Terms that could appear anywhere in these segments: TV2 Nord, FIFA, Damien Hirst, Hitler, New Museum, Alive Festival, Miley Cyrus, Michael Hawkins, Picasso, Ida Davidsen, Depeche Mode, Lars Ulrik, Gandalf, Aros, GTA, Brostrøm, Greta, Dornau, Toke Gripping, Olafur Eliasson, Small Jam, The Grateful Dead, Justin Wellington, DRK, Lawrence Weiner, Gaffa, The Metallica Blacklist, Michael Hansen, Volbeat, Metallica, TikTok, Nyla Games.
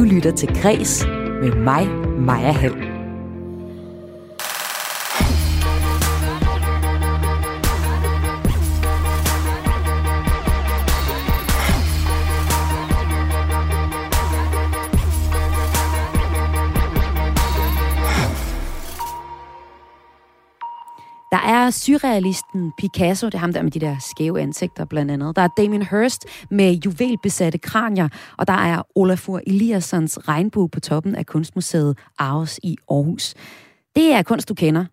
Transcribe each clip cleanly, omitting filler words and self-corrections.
Du lytter til Græs med mig, Maja Hall. Der er surrealisten Picasso, det er ham der med de der skæve ansigter blandt andet. Der er Damien Hirst med juvelbesatte kranier, og der er Olafur Eliassons regnbue på toppen af kunstmuseet Aros i Aarhus. Det er kunst, du kender.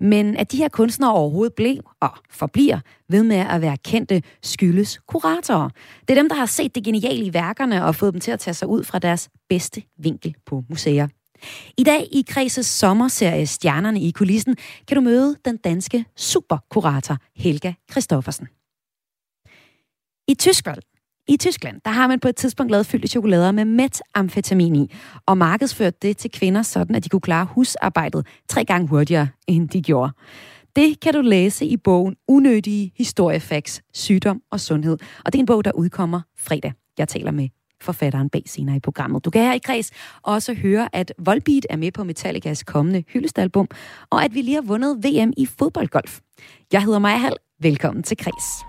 Men at de her kunstnere overhovedet blev og forbliver ved med at være kendte, skyldes kuratorer. Det er dem, der har set det geniale i værkerne og fået dem til at tage sig ud fra deres bedste vinkel på museer. I dag i Kredses sommerserie Stjernerne i kulissen kan du møde den danske superkurator Helga Christoffersen. I Tyskland, der har man på et tidspunkt lavet fyldte chokolader med metamfetamin i, og markedsført det til kvinder, sådan at de kunne klare husarbejdet 3 gange hurtigere, end de gjorde. Det kan du læse i bogen Unødige historiefacts, sygdom og sundhed, og det er en bog, der udkommer fredag. Jeg taler med forfatteren bag senere i programmet. Du kan her i Kreds også høre, at Volbeat er med på Metallicas kommende hyldestalbum, og at vi lige har vundet VM i fodboldgolf. Jeg hedder Maja Hall. Velkommen til Kreds.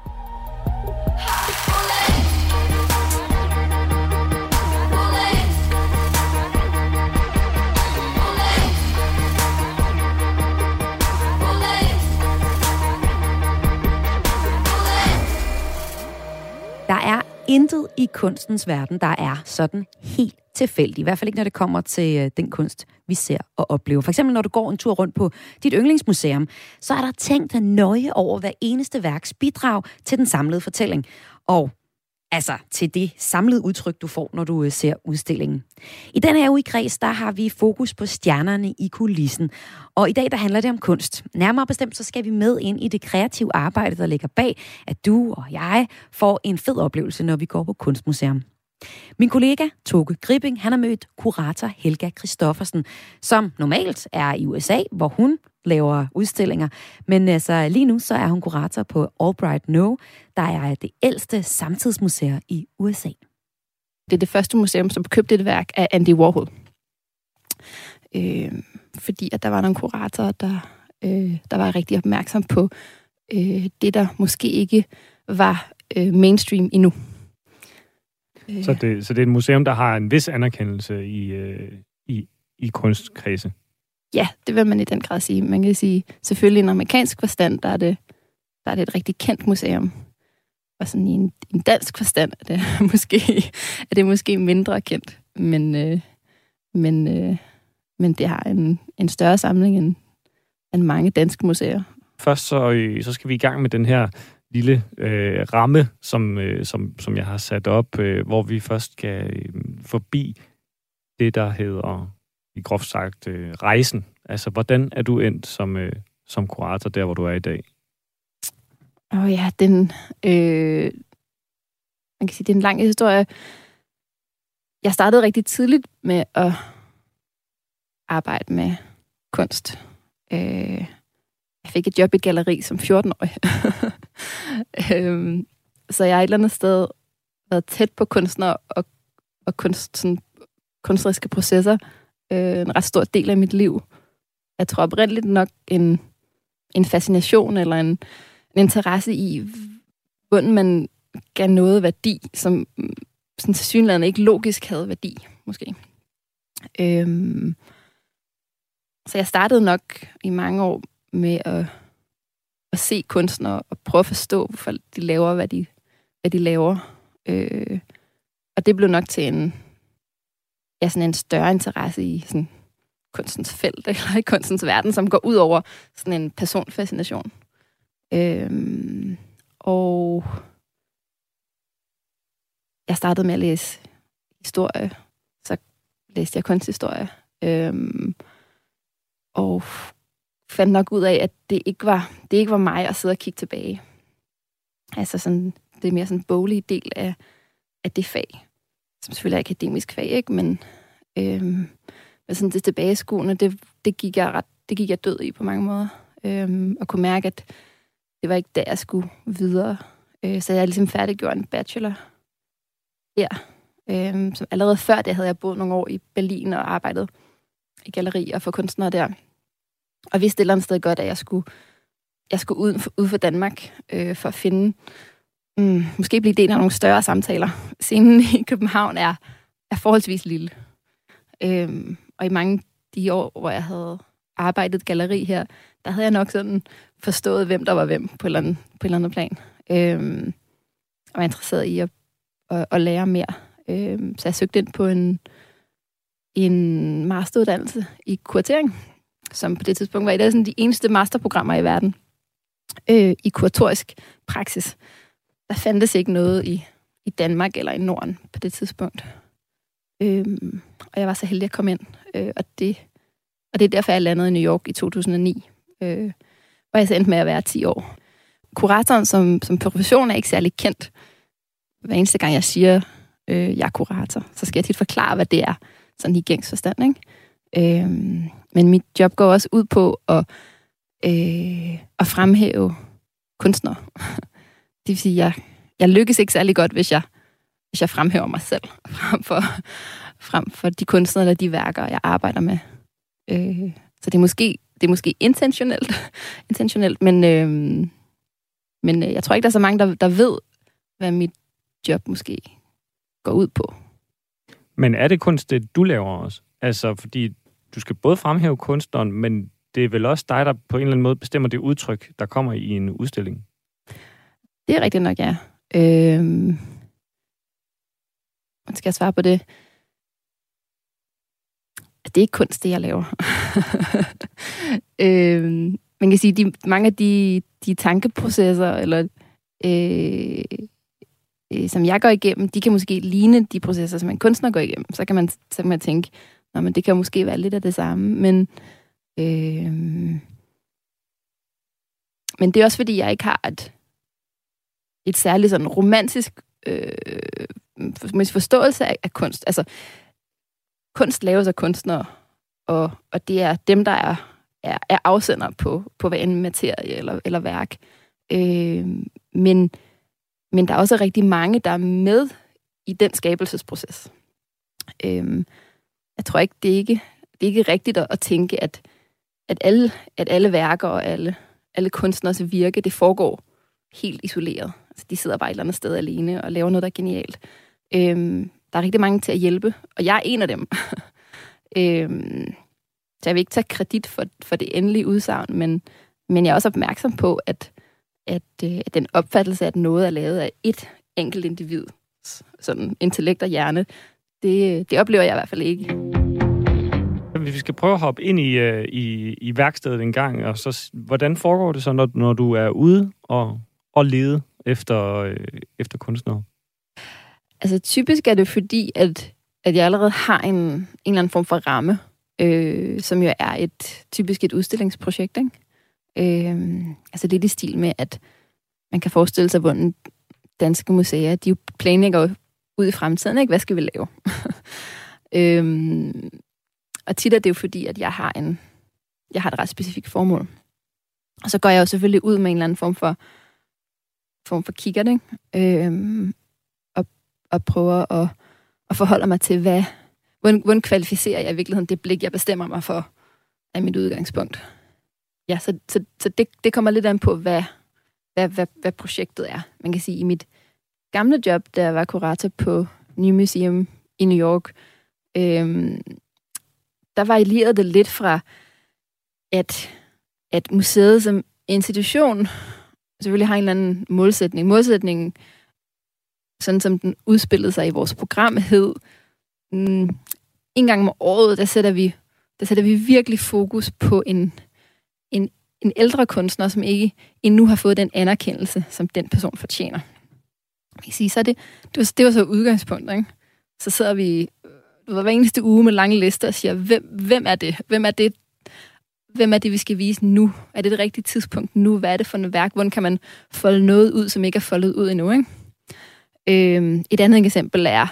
Der er intet i kunstens verden, der er sådan helt tilfældigt. I hvert fald ikke, når det kommer til den kunst, vi ser og oplever. For eksempel, når du går en tur rundt på dit yndlingsmuseum, så er der tænkt at nøje over hver eneste værks bidrag til den samlede fortælling. Og altså til det samlede udtryk, du får, når du ser udstillingen. I den her uge i Kreds, der har vi fokus på stjernerne i kulissen. Og i dag, der handler det om kunst. Nærmere bestemt, så skal vi med ind i det kreative arbejde, der ligger bag, at du og jeg får en fed oplevelse, når vi går på kunstmuseum. Min kollega, Toke Gripping, han har mødt kurator Helga Christoffersen, som normalt er i USA, hvor hun laver udstillinger. Men altså, lige nu så er hun kurator på Albright Knox, der er det ældste samtidsmuseum i USA. Det er det første museum, som købte et værk af Andy Warhol. Fordi at der var nogle kuratorer, der var rigtig opmærksom på det, der måske ikke var mainstream endnu. Så det er et museum, der har en vis anerkendelse i kunstkredse. Ja, det vil man i den grad sige. Man kan sige, selvfølgelig i en amerikansk forstand, der er det et rigtig kendt museum. Og sådan i en dansk forstand er det måske mindre kendt. Men det har en større samling end mange danske museer. Først så skal vi i gang med den her lille ramme, som jeg har sat op, hvor vi først skal forbi det, der hedder i groft sagt rejsen. Altså, hvordan er du endt som kurator der, hvor du er i dag? Ja, man kan sige, det er en lang historie. Jeg startede rigtig tidligt med at arbejde med kunst. Jeg fik et job i et galleri som 14-årig. Så jeg har et eller andet sted været tæt på kunstnere og kunstneriske processer. En ret stor del af mit liv. Jeg tror oprindeligt nok en fascination eller en interesse i, hvordan man gav noget værdi, som tilsyneladende ikke logisk havde værdi, måske. Så jeg startede nok i mange år med at se kunstnere og prøve at forstå, hvorfor de laver, hvad de laver. Og det blev nok til en større interesse i sådan kunstens felt, eller i kunstens verden, som går ud over sådan en personfascination. Og jeg startede med at læse historie, så læste jeg kunsthistorie. Og fandt nok ud af, at det ikke var mig at sidde og kigge tilbage. Altså sådan, det er mere sådan en boglig del af det fag, som selvfølgelig er akademisk fag, ikke? Men sådan det tilbageskuende, det gik jeg død i på mange måder. Og kunne mærke, at det var ikke der, jeg skulle videre. Så jeg ligesom færdiggjorde en bachelor her. Som allerede før det havde jeg boet nogle år i Berlin og arbejdet i gallerier for kunstnere der. Og vidste et eller andet sted godt, at jeg skulle ud for Danmark for at finde... måske blive del af nogle større samtaler. Scenen i København er forholdsvis lille. Og i mange de år, hvor jeg havde arbejdet galleri her, der havde jeg nok sådan forstået, hvem der var hvem på et eller andet plan. Og var interesseret i at lære mere. Så jeg søgte ind på en masteruddannelse i kuratering, som på det tidspunkt var et af sådan de eneste masterprogrammer i verden i kuratorisk praksis. Der fandtes ikke noget i Danmark eller i Norden på det tidspunkt. Og jeg var så heldig at komme ind. Og det er derfor, jeg landede i New York i 2009. Hvor jeg så endte med at være 10 år. Kuratoren som profession er ikke særlig kendt. Hver eneste gang, jeg siger, jeg er kurator, så skal jeg tit forklare, hvad det er. Sådan i gængs forstand, ikke? Men mit job går også ud på at fremhæve kunstnere. Det vil sige, at jeg lykkes ikke særlig godt, hvis jeg fremhæver mig selv frem for de kunstnere eller de værker, jeg arbejder med. Så det er måske intentionelt, men jeg tror ikke, der er så mange, der ved, hvad mit job måske går ud på. Men er det kunst, det du laver også? Altså, fordi du skal både fremhæve kunstneren, men det er vel også dig, der på en eller anden måde bestemmer det udtryk, der kommer i en udstilling? Det er rigtigt nok, ja. Hvordan skal jeg svare på det? Det er ikke kunst, det jeg laver. Man kan sige, at mange af de tankeprocesser, eller, som jeg går igennem, de kan måske ligne de processer, som en kunstner går igennem. Så kan man tænke, men det kan måske være lidt af det samme. Men det er også, fordi jeg ikke har et særligt sådan romantisk forståelse af kunst. Altså, kunst laves af kunstnere, og det er dem, der er afsender på hvad end materie eller værk. Men der er også rigtig mange, der er med i den skabelsesproces. Jeg tror ikke, det er ikke rigtigt at tænke, at alle værker og alle kunstneres virke, det foregår helt isoleret. Altså, de sidder bare et eller andet sted alene og laver noget, der er genialt. Der er rigtig mange til at hjælpe, og jeg er en af dem. Så jeg vil ikke tage kredit for det endelige udsagn, men jeg er også opmærksom på, at den opfattelse, at noget er lavet af et enkelt individ, sådan intellekt og hjerne, det oplever jeg i hvert fald ikke. Vi skal prøve at hoppe ind i værkstedet en gang, og så hvordan foregår det så, når du er ude og lede efter kunstnere? Altså typisk er det fordi, at jeg allerede har en eller anden form for ramme, som jo er typisk et udstillingsprojekt, ikke? Altså lidt i stil med, at man kan forestille sig, hvordan danske museer, de planlægger ud i fremtiden, ikke? Hvad skal vi lave? Og tit er det jo fordi, at jeg har et ret specifikt formål. Og så går jeg jo selvfølgelig ud med en eller anden form for kikkert, ikke? Og prøver at forholde mig til, hvordan kvalificerer jeg i virkeligheden det blik, jeg bestemmer mig for, af mit udgangspunkt. Ja, så det kommer lidt an på, hvad projektet er. Man kan sige, i mit gamle job, da jeg var kurator på New Museum i New York, der varierede det lidt fra, at museet som institution selvfølgelig har en eller anden målsætning. Målsætningen, sådan som den udspillede sig i vores program, hed, en gang om året, der sætter vi virkelig fokus på en ældre kunstner, som ikke endnu har fået den anerkendelse, som den person fortjener. Man kan sige, så det var så udgangspunktet, ikke? Så sidder vi hver eneste uge med lange lister og siger, hvem er det? Hvem er det, vi skal vise nu? Er det rigtige tidspunkt nu? Hvad er det for et værk? Hvordan kan man folde noget ud, som ikke er foldet ud endnu, ikke? Et andet eksempel er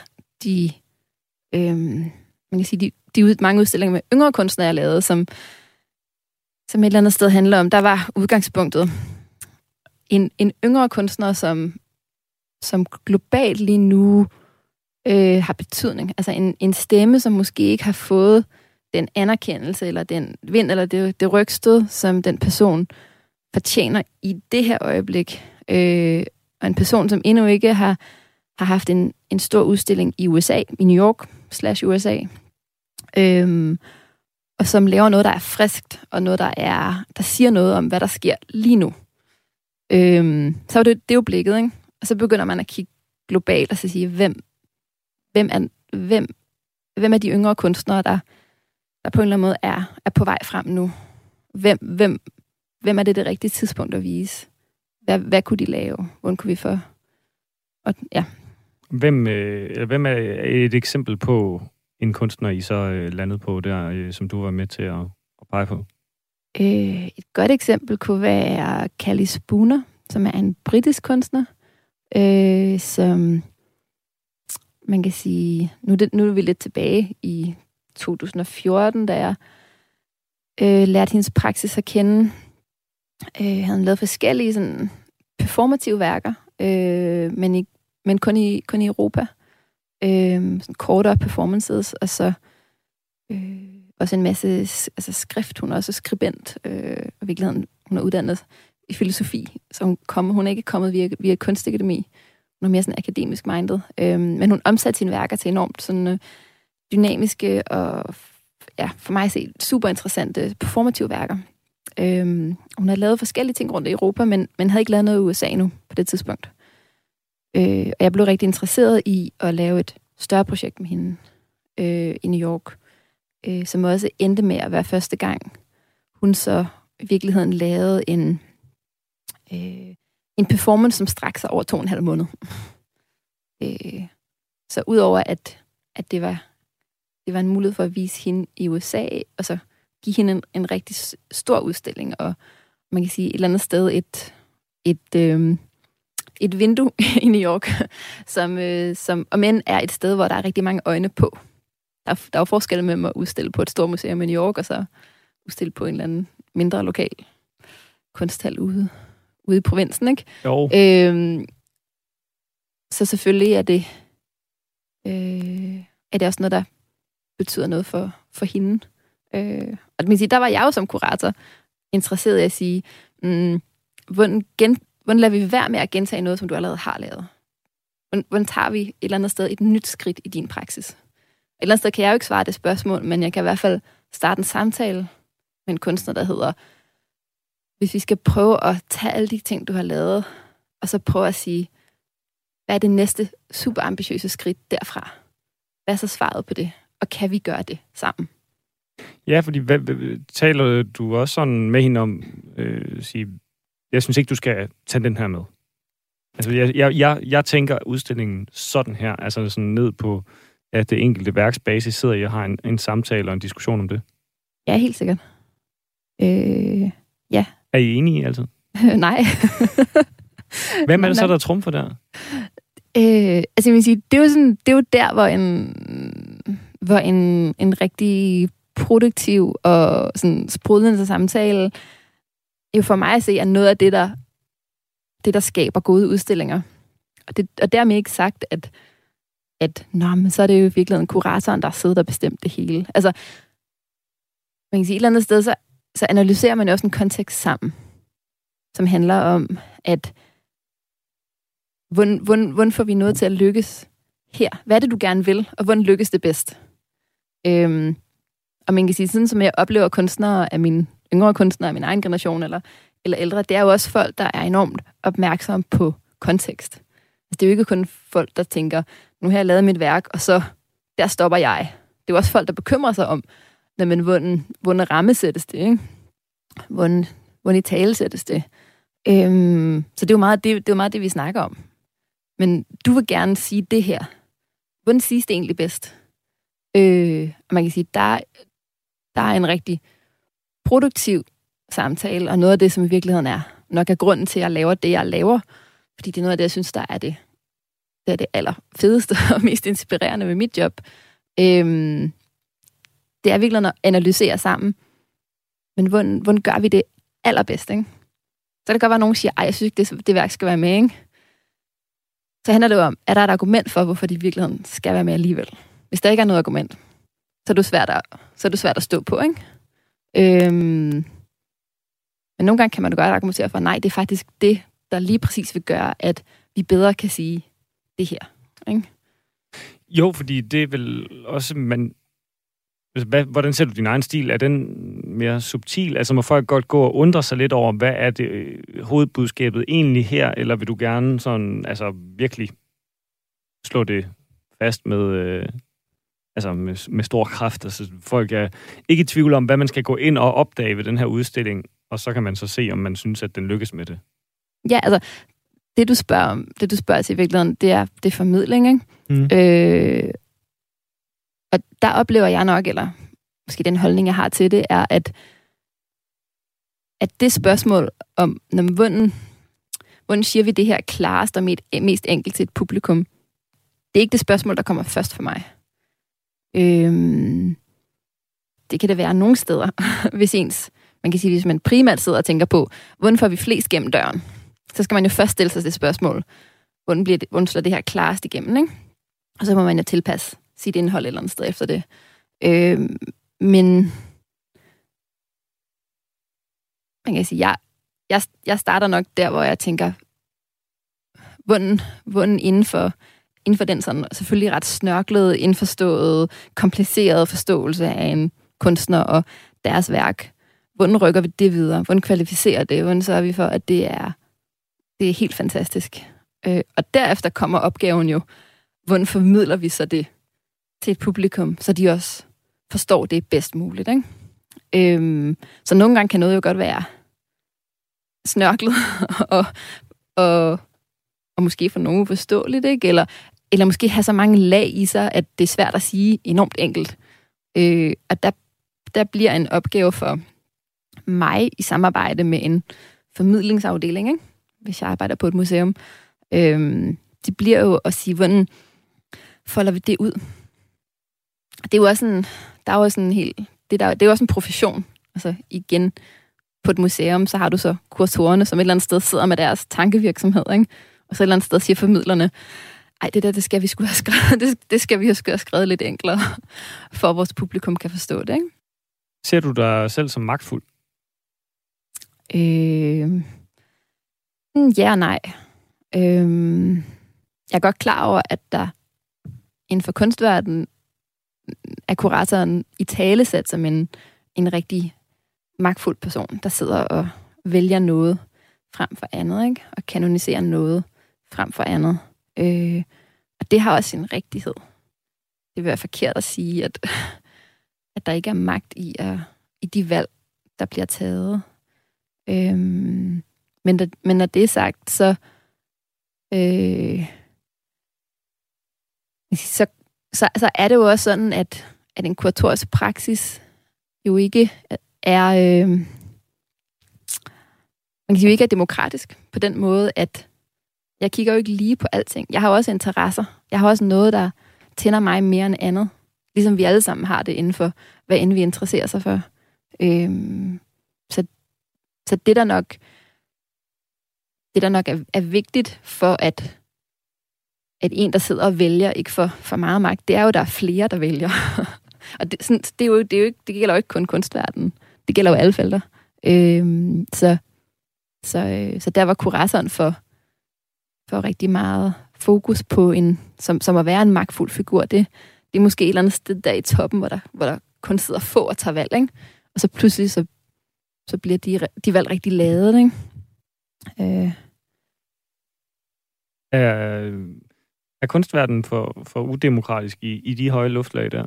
man kan sige, de mange udstillinger med yngre kunstnere, jeg lavede, som et eller andet sted handler om. Der var udgangspunktet en yngre kunstner, som globalt lige nu har betydning. Altså en stemme, som måske ikke har fået den anerkendelse, eller den vind, eller det rygstød, som den person fortjener i det her øjeblik. Og en person, som endnu ikke har haft en stor udstilling i USA, i New York /USA, og som laver noget, der er friskt, og noget, der siger noget om, hvad der sker lige nu. Så det er jo blikket, ikke? Og så begynder man at kigge globalt og så sige, hvem er de yngre kunstnere, der på en eller anden måde er på vej frem nu? Hvem er det rigtige tidspunkt at vise? Hvad kunne de lave? Hvordan kunne vi få... Og, ja. Hvem er et eksempel på en kunstner, I så landet på der, som du var med til at pege på? Et godt eksempel kunne være Cally Spooner, som er en britisk kunstner, som man kan sige... Nu er vi lidt tilbage i 2014, da jeg lærte hendes praksis at kende. Han lavede forskellige sådan, performative værker, men kun i Europa. Sådan kortere performances, og så også en masse skrift. Hun er også skribent, og i virkeligheden hun er uddannet i filosofi, så hun er ikke kommet via kunstakademi. Hun er mere sådan akademisk minded. Men hun omsatte sine værker til enormt sådan, dynamiske og for mig set super interessante performative værker. Hun har lavet forskellige ting rundt i Europa, men havde ikke lavet noget i USA nu på det tidspunkt. Og jeg blev rigtig interesseret i at lave et større projekt med hende i New York, som også endte med at være første gang, hun så i virkeligheden lavede en performance, som strakte sig over 2,5 måneder. Så udover at det var en mulighed for at vise hende i USA, og så give hende en rigtig stor udstilling, og man kan sige et eller andet sted et vindue i New York, som om end er et sted, hvor der er rigtig mange øjne på. Der er jo forskel mellem at udstille på et stort museum i New York, og så udstille på en eller anden mindre lokal kunsthal ude i provinsen, ikke? Jo. Så selvfølgelig er det også noget, der betyder noget for hende. Og det vil sige, der var jeg jo som kurator interesseret i at sige, hvordan lader vi være med at gentage noget, som du allerede har lavet? Hvordan tager vi et eller andet sted et nyt skridt i din praksis? Et eller andet sted kan jeg jo ikke svare det spørgsmål, men jeg kan i hvert fald starte en samtale med en kunstner, der hedder, hvis vi skal prøve at tage alle de ting, du har lavet, og så prøve at sige, hvad er det næste super ambitiøse skridt derfra? Hvad er så svaret på det? Og kan vi gøre det sammen? Ja, fordi taler du også sådan med hende om sige, jeg synes ikke, du skal tage den her med. Altså, jeg tænker udstillingen sådan her, altså sådan ned på, at det enkelte værksbasis sidder i og har en samtale og en diskussion om det. Ja, helt sikkert. Ja. Er I enige altid? Nej. Hvem er det så, der trumfer der? Jeg vil sige, det er jo der, hvor en rigtig produktiv og sådan sprudlende samtale jo for mig at se er noget af det der skaber gode udstillinger. Og dermed ikke sagt at men så er det jo i virkeligheden kuratoren, der sidder og bestemt det hele. Altså man kan sige et eller andet sted så analyserer man også en kontekst sammen, som handler om at hvordan får vi noget til at lykkes her? Hvad er det, du gerne vil, og hvordan lykkes det bedst? Og man kan sige, sådan som jeg oplever kunstnere af mine yngre kunstnere af min egen generation eller ældre, det er jo også folk, der er enormt opmærksomme på kontekst. Altså, det er jo ikke kun folk, der tænker, nu har jeg lavet mit værk, og så der stopper jeg. Det er jo også folk, der bekymrer sig om, men hvordan rammesættes det, ikke? Hvordan i tale sættes det. Så det er jo meget det, vi snakker om. Men du vil gerne sige det her. Hvordan siges det egentlig bedst? Og man kan sige, der er en rigtig produktiv samtale, og noget af det, som i virkeligheden nok er grunden til, at jeg laver det, jeg laver. Fordi det er noget af det, jeg synes, der er det allerfedeste og mest inspirerende ved mit job. Det er virkelig at analysere sammen. Men hvordan gør vi det allerbedst, ikke? Så kan det godt være, at nogen siger, jeg synes ikke, det værk skal være med, ikke? så handler det jo om, at der er et argument for, hvorfor de i virkeligheden skal være med alligevel. Hvis der ikke er noget argument, så er det svært at, stå på, ikke? Men nogle gange kan man jo godt argumentere for, nej, det er faktisk det, der lige præcis vil gøre, at vi bedre kan sige det her, ikke? Jo, fordi det er vel også, man... Hvordan ser du din egen stil? Er den mere subtil? Altså må folk godt gå og undre sig lidt over, hvad er det hovedbudskabet egentlig her? Eller vil du gerne sådan, altså virkelig slå det fast med, med stor kraft? Altså folk er ikke i tvivl om, hvad man skal gå ind og opdage ved den her udstilling, og så kan man så se, om man synes, at den lykkes med det. Ja, altså det du spørger til i virkeligheden, det er formidling, ikke? Og der oplever jeg nok, eller måske den holdning, jeg har til det, er, at det spørgsmål om, hvordan siger vi det her klarest og mest enkelt til et publikum, det er ikke det spørgsmål, der kommer først for mig. Det kan det være nogle steder, hvis man primært sidder og tænker på, hvordan får vi flest gennem døren? Så skal man jo først stille sig det spørgsmål, hvordan slår det her klarest igennem, ikke? Og så må man jo tilpasse sit indhold et eller andet sted efter det. Men man kan sige, jeg starter nok der, hvor jeg tænker, vunden inden for den sådan selvfølgelig ret snørklede, indforståede, komplicerede forståelse af en kunstner og deres værk. Vunden rykker vi det videre? Vunden kvalificerer det? Vunden sørger vi for, at det er helt fantastisk? Og derefter kommer opgaven jo, hvordan formidler vi så det til et publikum, så de også forstår det bedst muligt, ikke? Så nogle gange kan noget jo godt være snørklet og måske for nogen uforståeligt, ikke? Eller måske have så mange lag i sig, at det er svært at sige enormt enkelt. Og der bliver en opgave for mig i samarbejde med en formidlingsafdeling, ikke? Hvis jeg arbejder på et museum. Det bliver jo at sige, hvordan folder vi det ud? Det er jo også en profession. Altså igen, på et museum, så har du så kuratorerne, som et eller andet sted sidder med deres tankevirksomhed, ikke? Og så et eller andet sted siger formidlerne, ej, det skal vi skulle have skrevet, det skal vi have skrevet lidt enklere, for at vores publikum kan forstå det, ikke? Ser du dig selv som magtfuld? Ja og nej. Jeg er godt klar over, at der inden for kunstverdenen er kuratoren i talesat som en rigtig magtfuld person, der sidder og vælger noget frem for andet, ikke? Og kanoniserer noget frem for andet. Og det har også sin rigtighed. Det vil være forkert at sige, at der ikke er magt i de valg, der bliver taget. Men når det er sagt, så er det jo også sådan, at en kurators praksis jo ikke er, man kan jo ikke er demokratisk på den måde, at jeg kigger jo ikke lige på alting. Jeg har også interesser. Jeg har også noget, der tænder mig mere end andet. Ligesom vi alle sammen har det inden for, hvad end vi interesserer sig for. Så det der nok er vigtigt for, at en, der sidder og vælger, ikke får for meget magt, det er jo, at der er flere, der vælger. Og det gælder jo ikke kun kunstverdenen. Det gælder jo alle felter. Så der var kuratoren for rigtig meget fokus på en, som at være en magtfuld figur. Det er måske et eller andet sted der i toppen, hvor der kun sidder få og tager valg, ikke? Og så pludselig så bliver de valg rigtig ladet, ikke? Er kunstverdenen for udemokratisk i de høje luftlag der?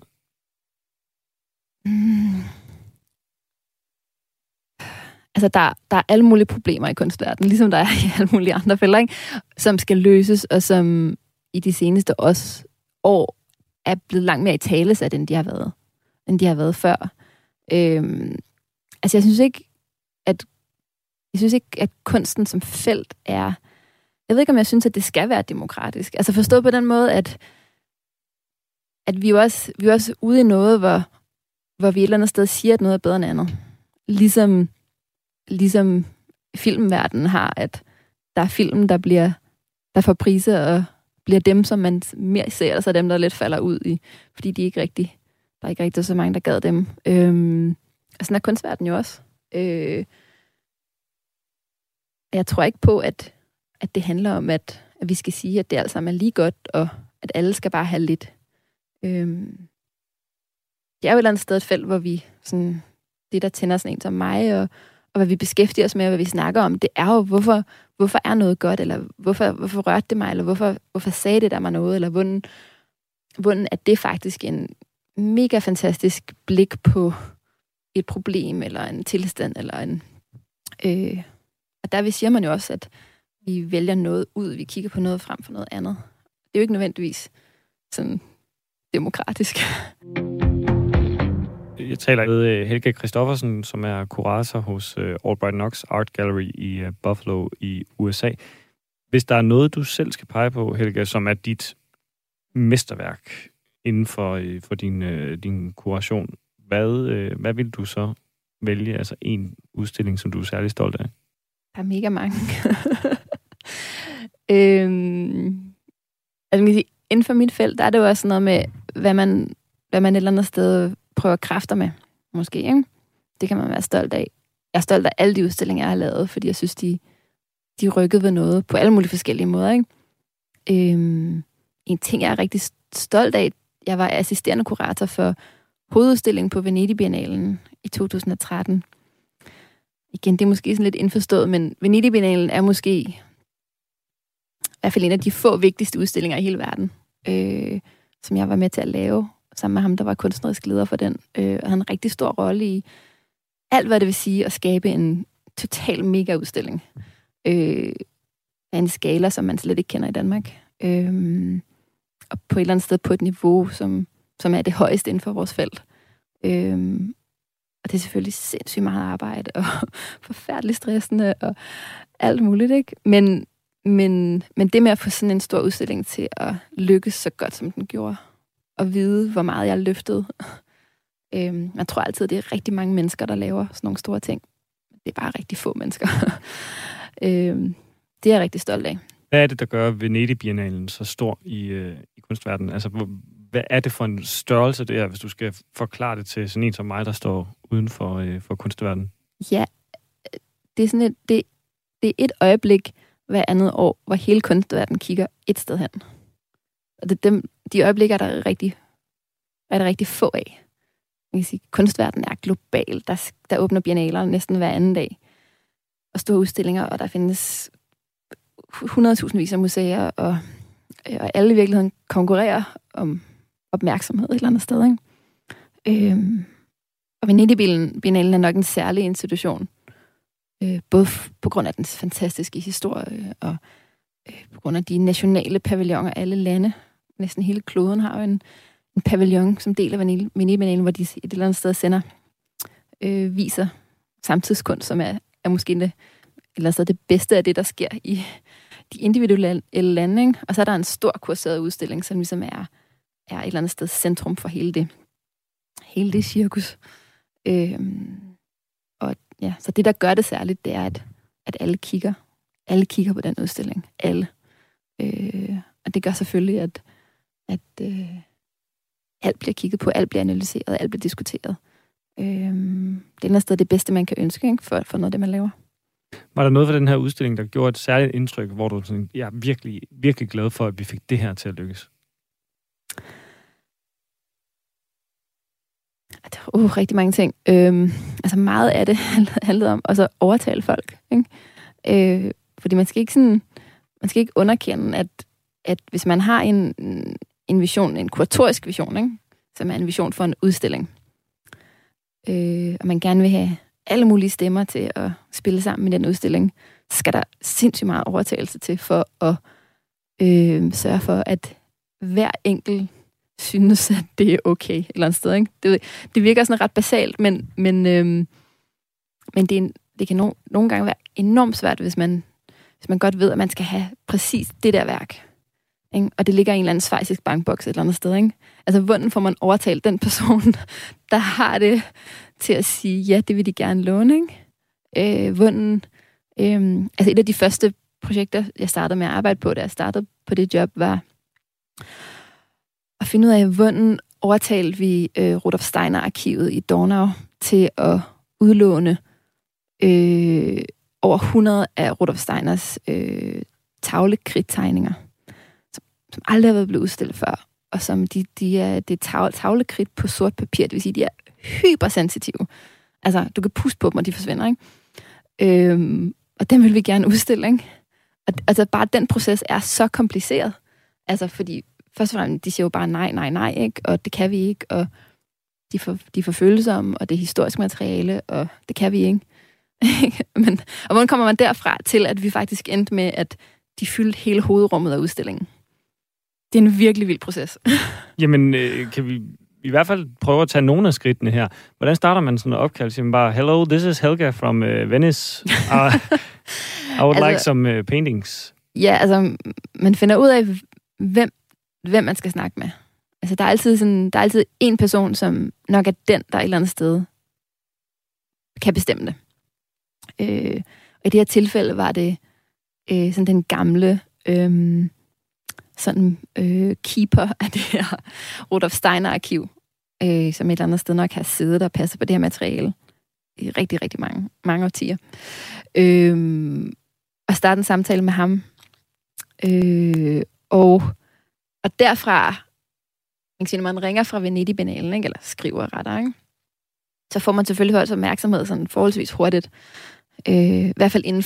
Altså, der er alle mulige problemer i kunstverdenen, ligesom der er i alle mulige andre felter, ikke? Som skal løses, og som i de seneste år er blevet langt mere i talesat, end de har været før. Altså, jeg synes ikke, at kunsten som felt er... Jeg ved ikke, om jeg synes, at det skal være demokratisk. Altså forstået på den måde, at vi er også ude i noget, hvor vi et eller andet sted siger, at noget er bedre end andet. Ligesom filmverdenen har, at der er film, der får priser, og bliver dem, som man mere ser, altså dem, der lidt falder ud i, fordi der er ikke rigtig så mange, der gad dem. Og sådan er kunstverdenen jo også. Jeg tror ikke på, at det handler om, at vi skal sige, at det alt sammen er lige godt, og at alle skal bare have lidt. Det er jo et eller andet sted et felt, hvor vi sådan, det der tænder sådan en som mig, og hvad vi beskæftiger os med, og hvad vi snakker om, det er jo, hvorfor er noget godt, eller hvorfor rørte det mig, eller hvorfor sagde det der mig noget, eller hvordan er det faktisk en mega fantastisk blik på et problem, eller en tilstand, eller en... Og der siger man jo også, at vi vælger noget ud, vi kigger på noget frem for noget andet. Det er jo ikke nødvendigvis sådan demokratisk. Jeg taler med Helga Christoffersen, som er kurator hos Albright Knox Art Gallery i Buffalo i USA. Hvis der er noget, du selv skal pege på, Helga, som er dit mesterværk inden for din kuration, hvad vil du så vælge? Altså en udstilling, som du er særlig stolt af? Der er mega mange. Altså, inden for mit felt, der er det jo også noget med, hvad man et eller andet sted prøver kræfter med, måske, ikke? Det kan man være stolt af. Jeg er stolt af alle de udstillinger, jeg har lavet, fordi jeg synes, de rykkede ved noget på alle mulige forskellige måder, ikke? En ting, jeg er rigtig stolt af, jeg var assisterende kurator for hovedudstillingen på Venedig Biennalen i 2013. Igen, det er måske sådan lidt indforstået, men Venedig Biennalen er måske i hvert fald en af de få vigtigste udstillinger i hele verden, som jeg var med til at lave, sammen med ham, der var kunstnerisk leder for den, og han en rigtig stor rolle i alt, hvad det vil sige at skabe en total mega udstilling af en skala, som man slet ikke kender i Danmark. Og på et eller andet sted på et niveau, som er det højeste inden for vores felt. Og det er selvfølgelig sindssygt meget arbejde, og forfærdeligt stressende, og alt muligt, ikke? Men det med at få sådan en stor udstilling til at lykkes så godt, som den gjorde, og vide, hvor meget jeg løftede. Man tror altid, det er rigtig mange mennesker, der laver sådan nogle store ting. Det er bare rigtig få mennesker. Det er jeg rigtig stolt af. Hvad er det, der gør Venedig Biennalen så stor i kunstverdenen? Altså, hvad er det for en størrelse, det er, hvis du skal forklare det til sådan en som mig, der står uden for kunstverdenen? Ja, det er sådan det er et øjeblik hver andet år, hvor hele kunstverdenen kigger et sted hen. Og det er de øjeblikker, der er rigtig få af. Man kan sige, kunstverdenen er global. Der åbner biennaler næsten hver anden dag. Og store udstillinger, og der findes 100.000 vis af museer, og alle i virkeligheden konkurrerer om opmærksomhed et eller andet sted, ikke? Og Venedig-biennalen er nok en særlig institution. Både på grund af dens fantastiske historie, og på grund af de nationale pavilloner af alle lande. Næsten hele kloden har jo en pavillon som del af Venedig-biennalen, hvor de et eller andet sted sender viser samtidskunst, som er måske et eller andet sted det bedste af det, der sker i de individuelle lande, ikke? Og så er der en stor kurseret udstilling, som ligesom er et eller andet sted centrum for hele det cirkus. Og ja, så det, der gør det særligt, det er, at alle kigger på den udstilling. Alle. Og det gør selvfølgelig, at alt bliver kigget på, alt bliver analyseret, alt bliver diskuteret. Det er et eller andet sted det bedste, man kan ønske, ikke? For noget af det, man laver. Var der noget for den her udstilling, der gjorde et særligt indtryk, hvor du sådan, jeg er virkelig, virkelig glad for, at vi fik det her til at lykkes? Der var rigtig mange ting. Altså meget af det handlede om at så overtale folk, ikke? Fordi man skal ikke underkende, at hvis man har en vision, en kuratorisk vision, ikke? Som er en vision for en udstilling, og man gerne vil have alle mulige stemmer til at spille sammen med den udstilling, så skal der sindssygt meget overtagelse til for at sørge for, at hver enkelt synes, at det er okay et eller andet sted, ikke? Det virker sådan ret basalt, men det kan nogle gange være enormt svært, hvis man godt ved, at man skal have præcis det der værk, ikke? Og det ligger i en eller anden svejsisk bankboks et eller andet sted, ikke? Altså, hvordan får man overtalt den person, der har det, til at sige, ja, det vil de gerne låne, ikke? Altså, et af de første projekter, jeg startede med at arbejde på, da jeg startede på det job, var Og finde ud af, hvordan overtalte vi Rudolf Steiner-arkivet i Dornau til at udlåne over 100 af Rudolf Steiners tavlekridttegninger, som aldrig har været blevet udstillet før, og som det er tavlekridt på sort papir, det vil sige, de er hypersensitive. Altså, du kan puste på dem, og de forsvinder, ikke? Og dem vil vi gerne udstille, ikke? Og, altså, bare den proces er så kompliceret. Altså, fordi først og fremmest, de siger jo bare nej, ikke? Og det kan vi ikke, og de er for følsomme, og det er historisk materiale, og det kan vi ikke. Men, og hvordan kommer man derfra til, at vi faktisk endte med, at de fyldte hele hovedrummet af udstillingen? Det er en virkelig vild proces. Jamen, kan vi i hvert fald prøve at tage nogle af skridtene her. Hvordan starter man sådan en opkald? Siger man bare, hello, this is Helga from Venice. I would like some paintings. Ja, altså, man finder ud af, hvem man skal snakke med. Altså, der er altid en person, som nok er den, der et eller andet sted kan bestemme det. Og i det her tilfælde var det sådan den gamle keeper af det her Rudolf Steiner-arkiv, som et eller andet sted nok har siddet og passet på det her materiale i rigtig, rigtig mange årtier. Og starte en samtale med ham. Og derfra, når man ringer fra Venedig Biennalen, ikke, eller skriver retter, ikke, så får man selvfølgelig også opmærksomhed sådan forholdsvis hurtigt. I hvert fald inden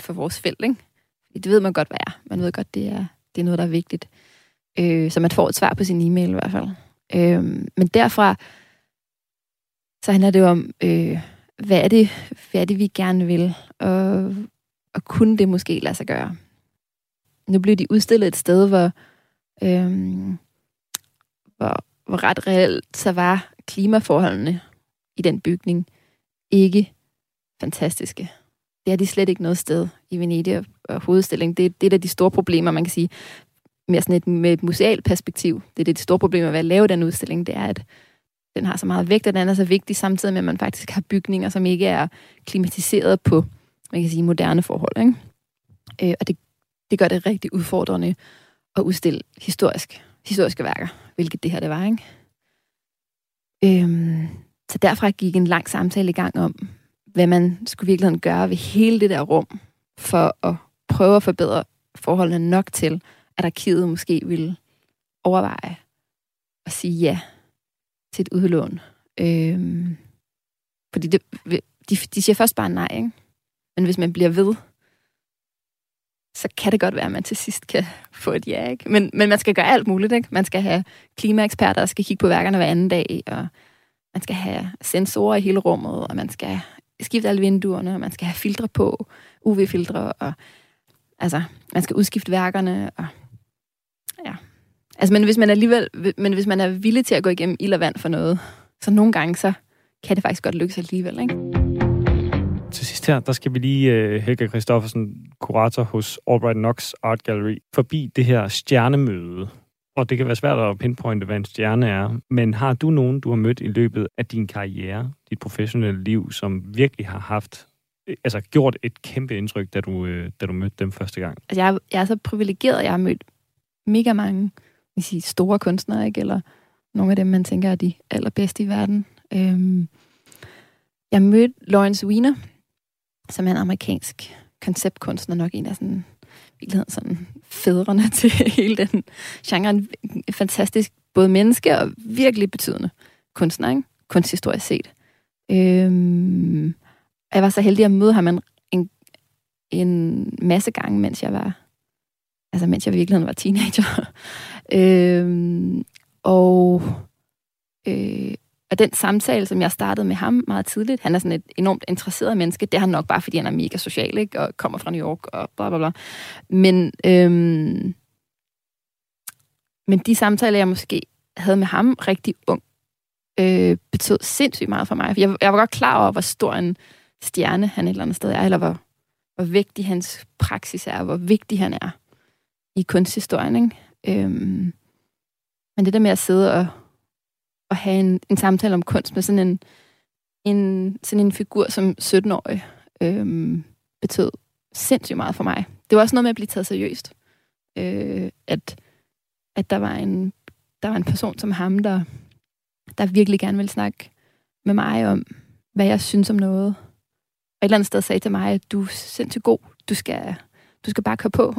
for vores felt, ikke? Det ved man godt, hvad er. Man ved godt, det er noget, der er vigtigt. Så man får et svar på sin e-mail i hvert fald. Men derfra, så handler det jo om, hvad er det, vi gerne vil? Og kunne det måske lade sig gøre? Nu blev de udstillet et sted, hvor ret reelt så var klimaforholdene i den bygning ikke fantastiske. Det er de slet ikke noget sted i Venedig og hovedstillingen. Det er da de store problemer, man kan sige, mere sådan med et musealt perspektiv. Det er de store problemer ved at lave den udstilling, det er, at den har så meget vægt, og den er så vigtig, samtidig med, at man faktisk har bygninger, som ikke er klimatiseret på, man kan sige, moderne forhold, ikke? Og det gør det rigtig udfordrende at udstille historiske værker, hvilket det her det var, ikke? Så derfra gik en lang samtale i gang om, hvad man skulle virkelig gøre ved hele det der rum, for at prøve at forbedre forholdene nok til, at arkivet måske ville overveje at sige ja til et udlån. Fordi de siger først bare nej, ikke? Men hvis man bliver ved, så kan det godt være, at man til sidst kan få et ja, ikke? Men man skal gøre alt muligt, ikke? Man skal have klimaeksperter, der skal kigge på værkerne hver anden dag, og man skal have sensorer i hele rummet, og man skal skifte alle vinduerne, og man skal have filtre på, UV-filtre, og altså, man skal udskifte værkerne, og ja. Altså, men hvis man er villig til at gå igennem ild og vand for noget, så nogle gange, så kan det faktisk godt lykkes alligevel, ikke? Til sidst her, der skal vi lige Helga Christoffersen, kurator hos Albright Knox Art Gallery, forbi det her stjernemøde. Og det kan være svært at pinpointe, hvad en stjerne er. Men har du nogen, du har mødt i løbet af din karriere, dit professionelle liv, som virkelig har gjort et kæmpe indtryk, da du mødte dem første gang? Altså, jeg er så privilegeret, jeg har mødt mega mange store kunstnere, ikke? Eller nogle af dem, man tænker er de allerbedste i verden. Jeg mødte Lawrence Weiner, som er en amerikansk konceptkunstner, nok en af sådan virkeligheden sådan fædrene til hele den genre. En fantastisk både menneske og virkelig betydende kunstner, ikke? Kunsthistorisk set. Jeg var så heldig at møde ham en masse gange, mens jeg i virkeligheden var teenager. Og den samtale, som jeg startede med ham meget tidligt, han er sådan et enormt interesseret menneske. Det er han nok bare, fordi han er mega social, ikke? Og kommer fra New York og bla bla bla. Men de samtaler, jeg måske havde med ham rigtig ung, betød sindssygt meget for mig. Jeg var godt klar over, hvor stor en stjerne han et eller andet sted er, eller hvor vigtig hans praksis er, og hvor vigtig han er i kunsthistorien, ikke? Men det der med at sidde og have en samtale om kunst med sådan en figur som 17-årig, betød sindssygt meget for mig. Det var også noget med at blive taget seriøst. At at der var en person som ham, der virkelig gerne ville snakke med mig om, hvad jeg synes om noget. Og et eller andet sted sagde til mig, at du er sindssygt god. Du skal bare køre på.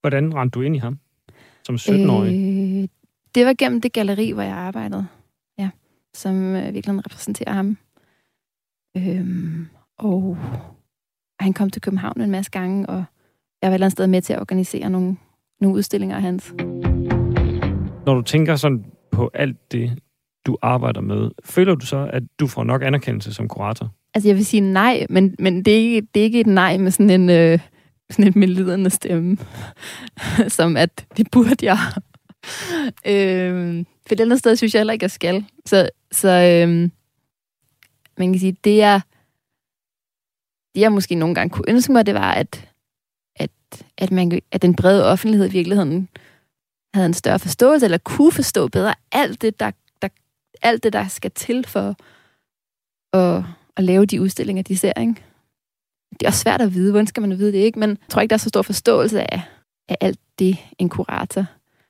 Hvordan rendte du ind i ham som 17-årig? Det var gennem det galleri, hvor jeg arbejdede. Ja, som virkelig repræsenterer ham. Og han kom til København en masse gange, og jeg var et eller andet sted med til at organisere nogle udstillinger af hans. Når du tænker sådan på alt det, du arbejder med, føler du så, at du får nok anerkendelse som kurator? Altså, jeg vil sige nej, men det er ikke et nej med sådan en medlidende stemme, som at det burde jeg. For et andet sted synes jeg heller ikke, jeg skal. Så man kan sige, det jeg måske nogle gange kunne ønske mig, det var, at den brede offentlighed i virkeligheden havde en større forståelse, eller kunne forstå bedre alt det, der skal til for at lave de udstillinger, de ser, ikke? Det er også svært at vide. Hvordan skal man vide det, ikke? Men jeg tror ikke, der er så stor forståelse af alt det, en kurator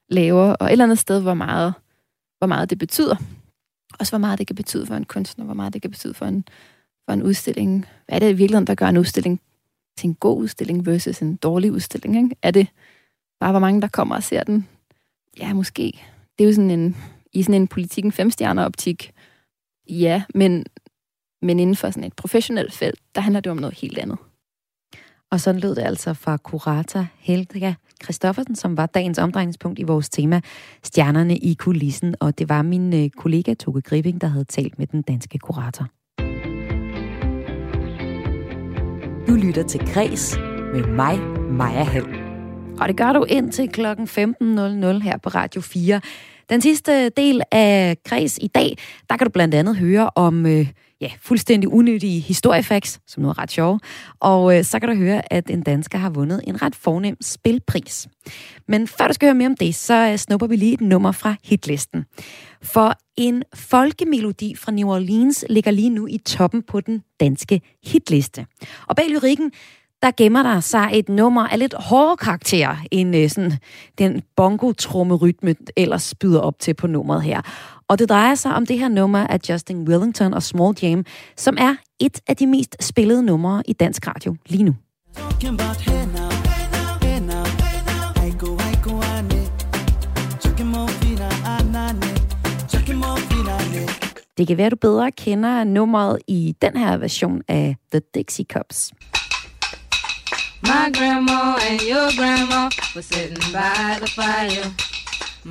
laver, og et eller andet sted, hvor meget det betyder. Også hvor meget det kan betyde for en kunstner, hvor meget det kan betyde for en udstilling. Hvad er det i virkeligheden, der gør en udstilling til en god udstilling versus en dårlig udstilling, ikke? Er det bare, hvor mange der kommer og ser den? Ja, måske. Det er jo sådan en politik, en 5-stjerner-optik. Ja, men inden for sådan et professionelt felt, der handler det om noget helt andet. Og sådan lød det altså fra kurator Helga Christoffersen, som var dagens omdrejningspunkt i vores tema, Stjernerne i kulissen. Og det var min kollega Toke Gripping, der havde talt med den danske kurator. Du lytter til Græs med mig, Maja Hall. Og det gør du indtil kl. 15.00 her på Radio 4. Den sidste del af Græs i dag, der kan du blandt andet høre om fuldstændig unødige historiefacts, som noget ret sjove. Og så kan du høre, at en dansker har vundet en ret fornem spilpris. Men før du skal høre mere om det, så snupper vi lige et nummer fra hitlisten. For en folkemelodi fra New Orleans ligger lige nu i toppen på den danske hitliste. Og bag lyrikken, der gemmer der sig et nummer af lidt hårdere karakter, end sådan den bongo-trommerytme ellers spyder op til på nummeret her. Og det drejer sig om det her nummer af Justin Wellington og Small Jam, som er et af de mest spillede numre i dansk radio lige nu. Det kan være, at du bedre kender nummeret i den her version af The Dixie Cups. My grandma and your grandma were sitting by the fire.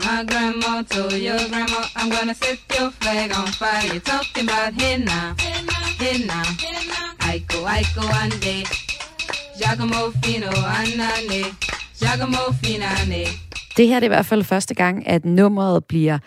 My grandma told your grandma, I'm gonna set your flag on fire. You're talking about henna, henna, Iko Iko ande, Giacomo Fino anane, Giacomo Finane. Det her er i hvert fald første gang, at nummeret bliver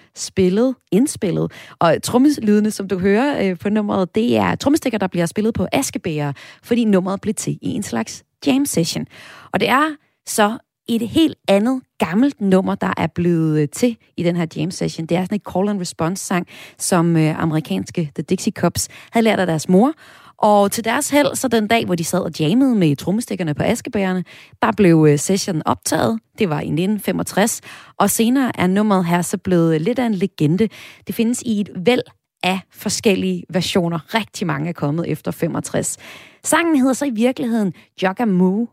indspillet. Og trommeslydene, som du hører på nummeret, det er trommestikker, der bliver spillet på askebæger, fordi nummeret blev til i en slags jam session. Og det er så et helt andet gammelt nummer, der er blevet til i den her jam session. Det er sådan et call and response sang, som amerikanske The Dixie Cups havde lært af deres mor. Og til deres held, så den dag, hvor de sad og jammede med trommestikkerne på askebærerne, der blev sessionen optaget. Det var i 1965. Og senere er nummeret her så blevet lidt af en legende. Det findes i et væld af forskellige versioner. Rigtig mange er kommet efter 65. Sangen hedder så i virkeligheden Giacomo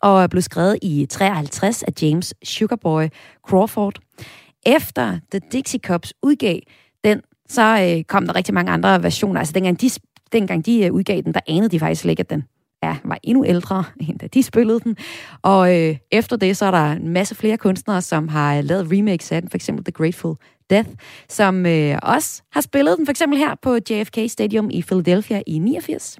og blev skrevet i 53 af James Sugarboy Crawford. Efter The Dixie Cups udgav den, så kom der rigtig mange andre versioner. Altså dengang de udgav den, der anede de faktisk ikke, at den var endnu ældre, end da de spillede den. Og efter det, så er der en masse flere kunstnere, som har lavet remakes af den. For eksempel The Grateful Dead, som også har spillet den. For eksempel her på JFK Stadium i Philadelphia i 89.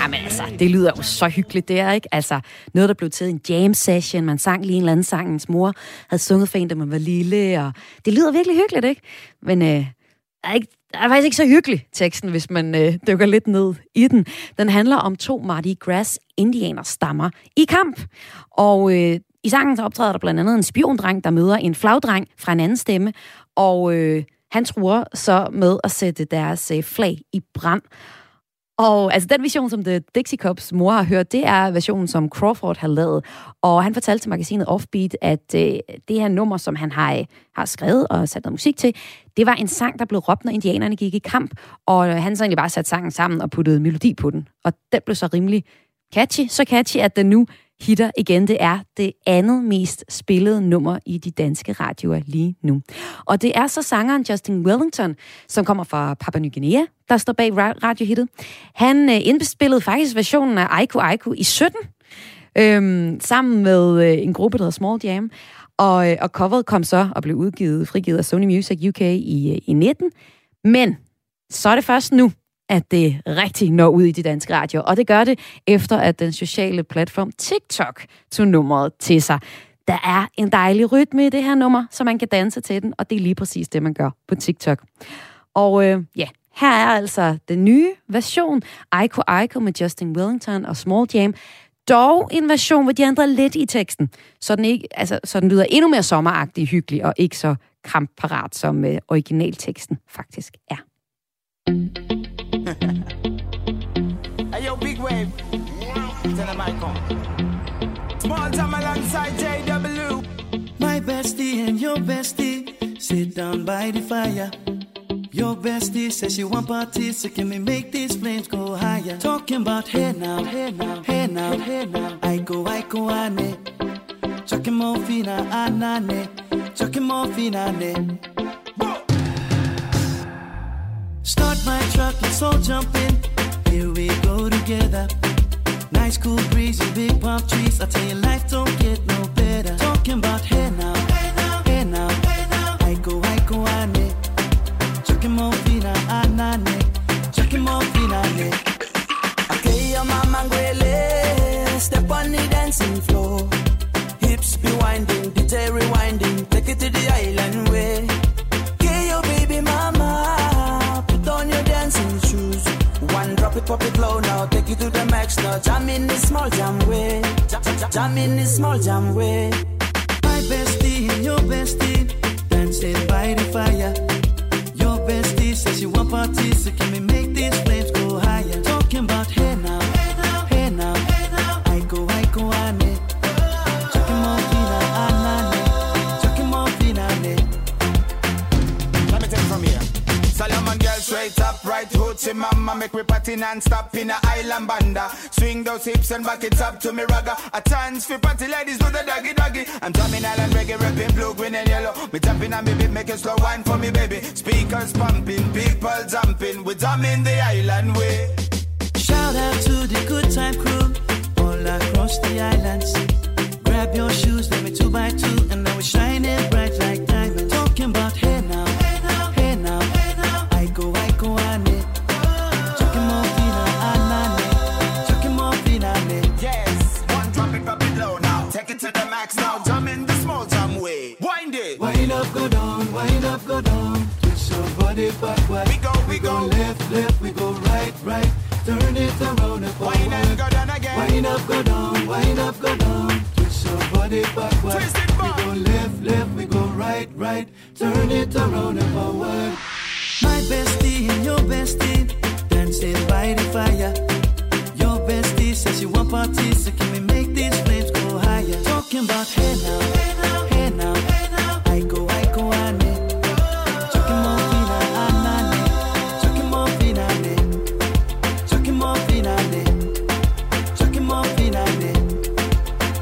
Jamen altså, det lyder jo så hyggeligt, det er, ikke? Altså, noget, der blev til en jam-session, man sang lige en eller anden sang, ens mor havde sunget for en, da man var lille, og det lyder virkelig hyggeligt, ikke? Men Der er faktisk ikke så hyggelig teksten, hvis man dykker lidt ned i den. Den handler om to Mardi Gras indianerstammer i kamp. Og i sangen så optræder der blandt andet en spiondreng, der møder en flagdreng fra en anden stemme. Og han truer så med at sætte deres flag i brand. Og altså den version, som The Dixie Cups mor har hørt, det er versionen, som Crawford har lavet. Og han fortalte til magasinet Offbeat, at det her nummer, som han har skrevet og sat noget musik til, det var en sang, der blev råbt, når indianerne gik i kamp. Og han så egentlig bare satte sangen sammen og puttede melodi på den. Og den blev så rimelig catchy. Så catchy, at den nu hitter igen. Det er det andet mest spillede nummer i de danske radioer lige nu. Og det er så sangeren Justin Wellington, som kommer fra Papua Ny Guinea, der står bag radiohittet. Han indbespillede faktisk versionen af Iko Iko i 17, sammen med en gruppe, der hedder Small Jam. Og coveret kom så og blev frigivet af Sony Music UK i 19. Men så er det først nu, at det rigtig når ud i de danske radioer. Og det gør det, efter at den sociale platform TikTok tog nummeret til sig. Der er en dejlig rytme i det her nummer, så man kan danse til den, og det er lige præcis det, man gør på TikTok. Og her er altså den nye version, Iko Iko med Justin Wellington og Small Jam. Dog en version, hvor de ændrer lidt i teksten, så den lyder endnu mere sommeragtig, hyggelig og ikke så krampparat, som originalteksten faktisk er. Hey yo, big wave. Tell him I come. Small time alongside JW. My bestie and your bestie sit down by the fire. Your bestie says she want parties, so can we make these flames go higher? Talking about hey now, hey now, hey now, hey now. I go, ane. Chucking more fina, anane. Chucking more fina, ne. Start my truck, let's all jump in. Here we go together. Nice cool breeze and big palm trees. I tell you life don't get no better. Talking about hey now, hey now, hey now, hey now. I go, ane. Chucking more fina, anane. Chucking more fina, ne. Okay, your mama gwele. Step on the dancing floor. Hips be winding, DJ rewinding. Take it to the island way. Okay, your baby mama. On your dancing shoes, one drop it, pop it low now. Take you to the max now. Jam in this small jam way, jam in this small jam way. My bestie and your bestie dancing by the fire. Your bestie says you want parties, so can we make these flames go higher? Talking about hey now, hey now, hey now, hey now. I go, ane. Chucking more fina, anane. Chucking more fina, ane. Let me take it from here. Solomon girl straight up, right hoochie mama. Make we party non-stop in a island banda. Swing those hips and back it up to me ragga. A chance for party ladies do the doggy doggy. I'm drumming island reggae, rapping blue, green and yellow. Me jumping and me beat, making slow wine for me baby. Speakers pumping, people jumping. We drumming the island way. Shout out to the good time crew all across the islands. Grab your shoes, let me 2x2. And now we shining bright like diamonds. Talking about hey now, hey now, hey now. I go, ane. Chucking more fina, anane. Chucking more fina, ane. Yes, one drop it, pop it low now. Take it to the max now. Jump in the small jam way. Wind it. Wind up, go down. Twist your body backward. We go left, left. We go right, right. Turn it around and forward. Wind up, go down again. Wind up, go down. Twist your body backward. Twist it back. We go left, left. We go right, right. Turn it around and forward. My bestie and your bestie dancing by the fire. Your bestie says you want parties, so can we make these flames go higher? Talking about hey now, hey now, hey now, hey now. I go, ane. Chucking more fina, anane. Chucking more fina, ane. Chucking more fina, ane. Chucking more fina, ane.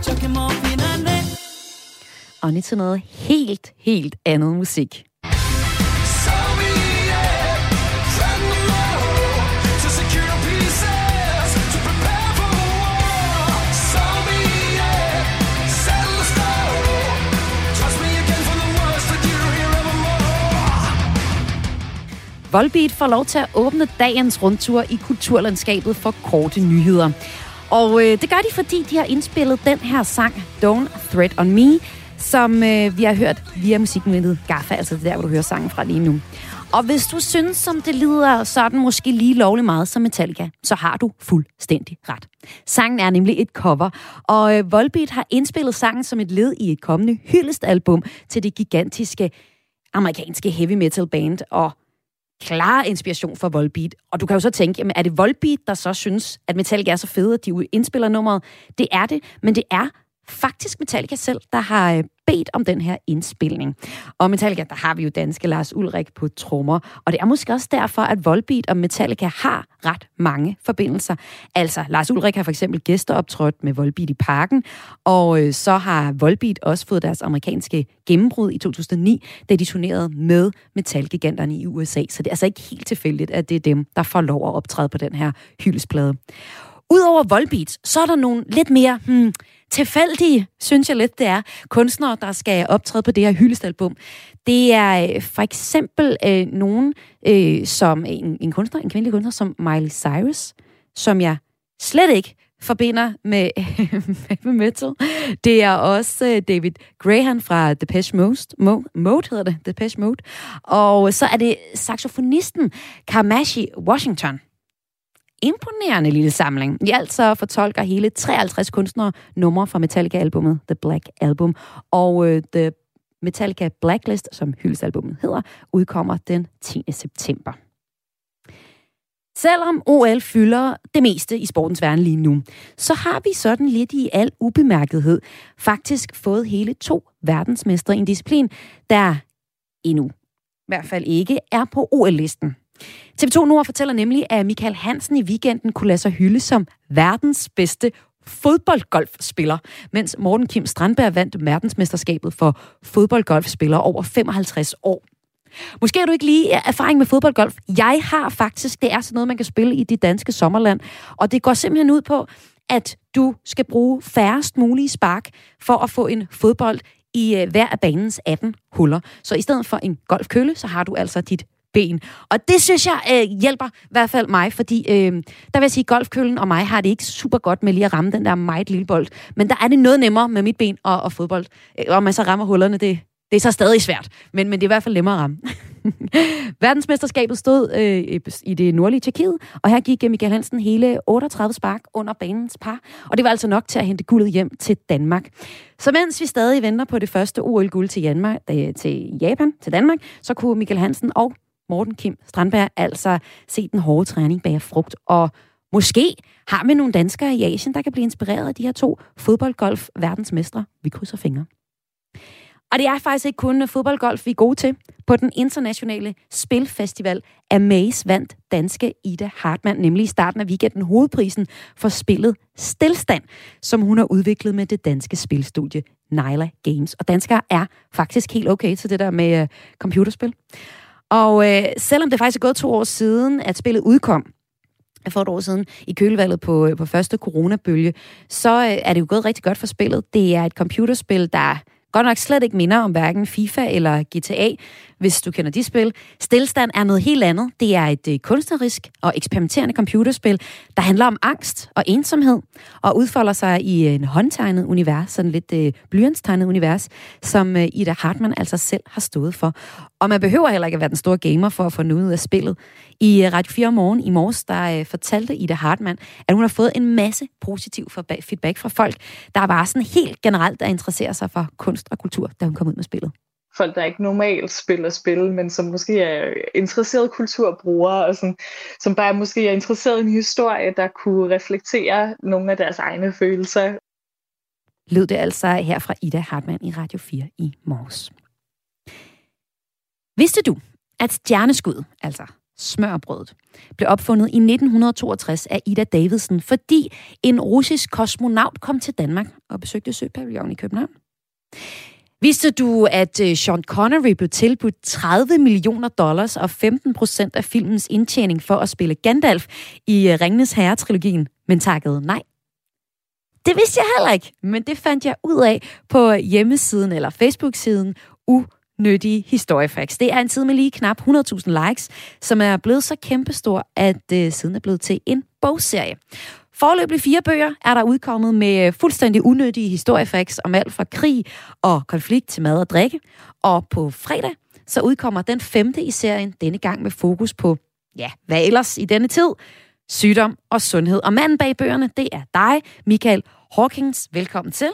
Chucking more fina, ane. Og nyt til noget helt, helt andet musik. Volbeat får lov til at åbne dagens rundtur i kulturlandskabet for korte nyheder. Og det gør de, fordi de har indspillet den her sang, Don't Threat On Me, som vi har hørt via musikmediet Gaffa, altså det der, hvor du hører sangen fra lige nu. Og hvis du synes, som det lyder sådan måske lige lovlig meget som Metallica, så har du fuldstændig ret. Sangen er nemlig et cover, og Volbeat har indspillet sangen som et led i et kommende hyldestalbum til det gigantiske amerikanske heavy metal band og klar inspiration for Volbeat. Og du kan jo så tænke, jamen, er det Volbeat, der så synes, at Metallica er så fede, at de indspiller nummeret? Det er det, men det er faktisk Metallica selv, der har bedt om den her indspilning. Og Metallica, der har vi jo danske Lars Ulrik på trommer. Og det er måske også derfor, at Volbeat og Metallica har ret mange forbindelser. Altså, Lars Ulrik har for eksempel gæsteoptrådt med Volbeat i Parken, og så har Volbeat også fået deres amerikanske gennembrud i 2009, da de turnerede med metalgiganterne i USA. Så det er altså ikke helt tilfældigt, at det er dem, der får lov at optræde på den her hyldesplade. Udover Volbeat, så er der nogle lidt mere tilfældige, synes jeg lidt det er, kunstnere, der skal optræde på det her hyldesalbum. Det er for eksempel nogen som en kvindelig kunstner som Miley Cyrus, som jeg slet ikke forbinder med, med metal. Det er også David Graham fra Depeche Mode hedder det, Depeche Mode. Og så er det saxofonisten Kamasi Washington. Imponerende lille samling. I alt så fortolker hele 53 kunstnere numre fra Metallica-albummet The Black Album, og The Metallica Blacklist, som hyldesalbummet hedder, udkommer den 10. september. Selvom OL fylder det meste i sportens verden lige nu, så har vi sådan lidt i al ubemærkethed faktisk fået hele 2 verdensmestre i en disciplin, der endnu i hvert fald ikke er på OL-listen. TV2 Nord fortæller nemlig, at Michael Hansen i weekenden kunne lade sig hylde som verdens bedste fodboldgolfspiller, mens Morten Kim Strandberg vandt verdensmesterskabet for fodboldgolfspillere over 55 år. Måske har du ikke lige erfaring med fodboldgolf. Jeg har faktisk. Det er sådan noget, man kan spille i det danske sommerland. Og det går simpelthen ud på, at du skal bruge færrest mulige spark for at få en fodbold i hver af banens 18 huller. Så i stedet for en golfkølle, så har du altså dit ben. Og det synes jeg hjælper i hvert fald mig, fordi der vil jeg sige, golfkøllen og mig har det ikke super godt med lige at ramme den der meget lille bold. Men der er det noget nemmere med mit ben og fodbold. Og man så rammer hullerne, det er så stadig svært. Men det er i hvert fald nemmere at ramme. Verdensmesterskabet stod i det nordlige Tjekkiet, og her gik Michael Hansen hele 38 spark under banens par, og det var altså nok til at hente guldet hjem til Danmark. Så mens vi stadig venter på det første OL-guld til Danmark, så kunne Michael Hansen og Morten Kim Strandberg altså se den hårde træning bag frugt, og måske har vi nogle danskere i Asien, der kan blive inspireret af de her 2 fodboldgolf-verdensmestre. Vi krydser fingre. Og det er faktisk ikke kun fodboldgolf, vi er gode til. På den internationale spilfestival Amaze vandt danske Ida Hartmann nemlig i starten af weekenden hovedprisen for spillet Stilstand, som hun har udviklet med det danske spilstudie Nyla Games. Og danskere er faktisk helt okay til det der med computerspil. Og selvom det faktisk er gået 2 år siden, at spillet udkom, for et år siden, i kølevalget på første coronabølge, så er det jo gået rigtig godt for spillet. Det er et computerspil, der godt nok slet ikke minder om hverken FIFA eller GTA, hvis du kender de spil. Stilstand er noget helt andet. Det er et kunstnerisk og eksperimenterende computerspil, der handler om angst og ensomhed, og udfolder sig i en håndtegnet univers, sådan lidt blyantstegnet univers, som Ida Hartmann altså selv har stået for. Og man behøver heller ikke at være den store gamer for at få noget ud af spillet. I Radio 4 Morgen i morges, der fortalte Ida Hartmann, at hun har fået en masse positiv feedback fra folk, der var sådan helt generelt at interessere sig for kunst og kultur, da hun kom ud med spillet. Folk, der ikke normalt spiller spil, men som måske er interesserede kulturbrugere, og som bare måske er interesseret i en historie, der kunne reflektere nogle af deres egne følelser. Lød det altså her fra Ida Hartmann i Radio 4 i morges. Vidste du, at stjerneskud, altså smørbrødet, blev opfundet i 1962 af Ida Davidsen, fordi en russisk kosmonaut kom til Danmark og besøgte Søpavillonen i København? Vidste du, at Sean Connery blev tilbudt $30 million og 15% af filmens indtjening for at spille Gandalf i Ringenes Herre-trilogien, men takkede nej? Det vidste jeg heller ikke, men det fandt jeg ud af på hjemmesiden eller Facebook-siden Unødige historiefacts. Det er en tid med lige knap 100.000 likes, som er blevet så kæmpestor, at siden er blevet til en bogserie. Foreløbig 4 bøger er der udkommet med fuldstændig unødige historiefacts om alt fra krig og konflikt til mad og drikke. Og på fredag, så udkommer den 5. i serien, denne gang med fokus på, ja, hvad ellers i denne tid? Sygdom og sundhed. Og manden bag bøgerne, det er dig, Michael Hawkins. Velkommen til.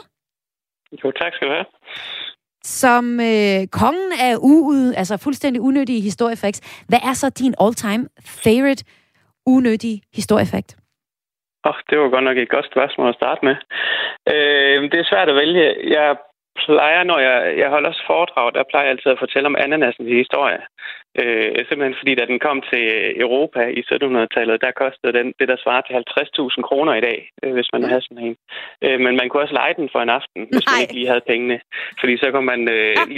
Jo, tak skal du have. Som kongen af altså fuldstændig unødige historiefacts, hvad er så din all-time favorite unødige historiefact? Det var godt nok et godt spørgsmål at starte med. Det er svært at vælge. Jeg plejer, når jeg holder også foredrag, der plejer jeg altid at fortælle om ananasen i historie. Simpelthen fordi, da den kom til Europa i 1700-tallet, der kostede den det, der svarer til 50.000 kroner i dag, hvis man havde sådan en. Men man kunne også leje den for en aften, hvis man ikke lige havde pengene. Fordi så kunne man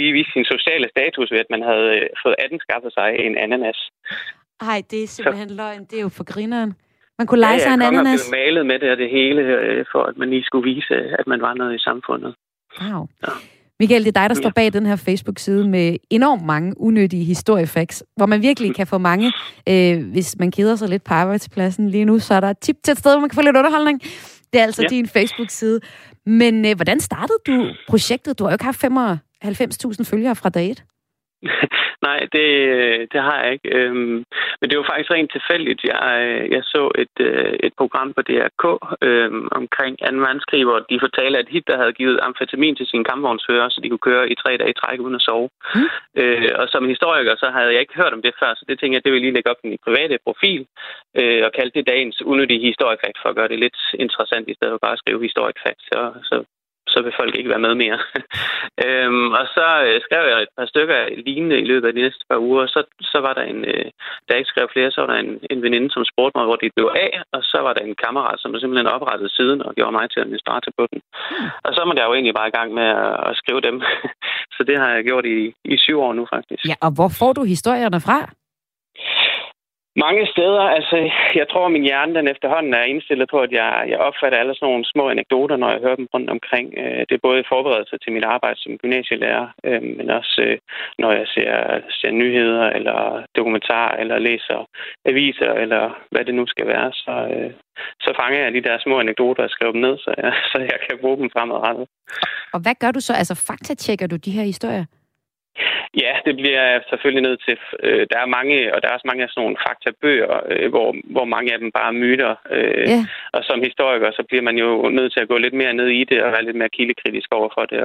lige vise sin sociale status ved, at man havde fået skaffet sig en ananas. Nej, det er simpelthen løgn. Det er jo for grineren. Man kunne lege sig en ananas. Ja, jeg blev malet med det og det hele, for at man lige skulle vise, at man var noget i samfundet. Wow. Ja. Michael, det er dig, der står bag den her Facebook-side med enormt mange unødige historiefacts, hvor man virkelig kan få mange. Hvis man keder sig lidt på arbejdspladsen lige nu, så er der et tip til et sted, hvor man kan få lidt underholdning. Det er altså din Facebook-side. Men hvordan startede du projektet? Du har jo ikke haft 95.000 følgere fra dag 1. Nej, det har jeg ikke. Men det var faktisk rent tilfældigt. Jeg så et program på DRK omkring 2. verdenskrig, hvor de fortalte, at Hitler havde givet amfetamin til sine kampvognsfører, så de kunne køre i 3 dage i træk uden at sove. Og som historiker, så havde jeg ikke hørt om det før, så det tænkte jeg, det ville lige lægge op i min private profil, og kalde det dagens unødige historiefacts, for at gøre det lidt interessant, i stedet for bare at skrive historiefacts. Så vil folk ikke være med mere. Og så skrev jeg et par stykker lignende i løbet af de næste par uger, og så var der da jeg ikke skrev flere, så var der en veninde, som spurgte mig, hvor det blev af, og så var der en kammerat, som simpelthen oprettede siden og gjorde mig til at administrere på den. Og så var jeg jo egentlig bare i gang med at skrive dem. Så det har jeg gjort i 7 år nu, faktisk. Ja, og hvor får du historierne fra? Mange steder, altså jeg tror, min hjerne den efterhånden er indstillet på, at jeg opfatter alle sådan nogle små anekdoter, når jeg hører dem rundt omkring. Det er både forberedelse til mit arbejde som gymnasielærer, men også når jeg ser nyheder eller dokumentarer eller læser aviser eller hvad det nu skal være. Så fanger jeg de der små anekdoter og skriver dem ned, så jeg kan bruge dem fremadrettet. Og hvad gør du så? Altså faktatjekker du de her historier? Ja, det bliver jeg selvfølgelig nødt til. Der er mange, og der er også mange af sådan nogle faktabøger, hvor mange af dem bare er myter. Og som historiker, så bliver man jo nødt til at gå lidt mere ned i det og være lidt mere kildekritisk over for det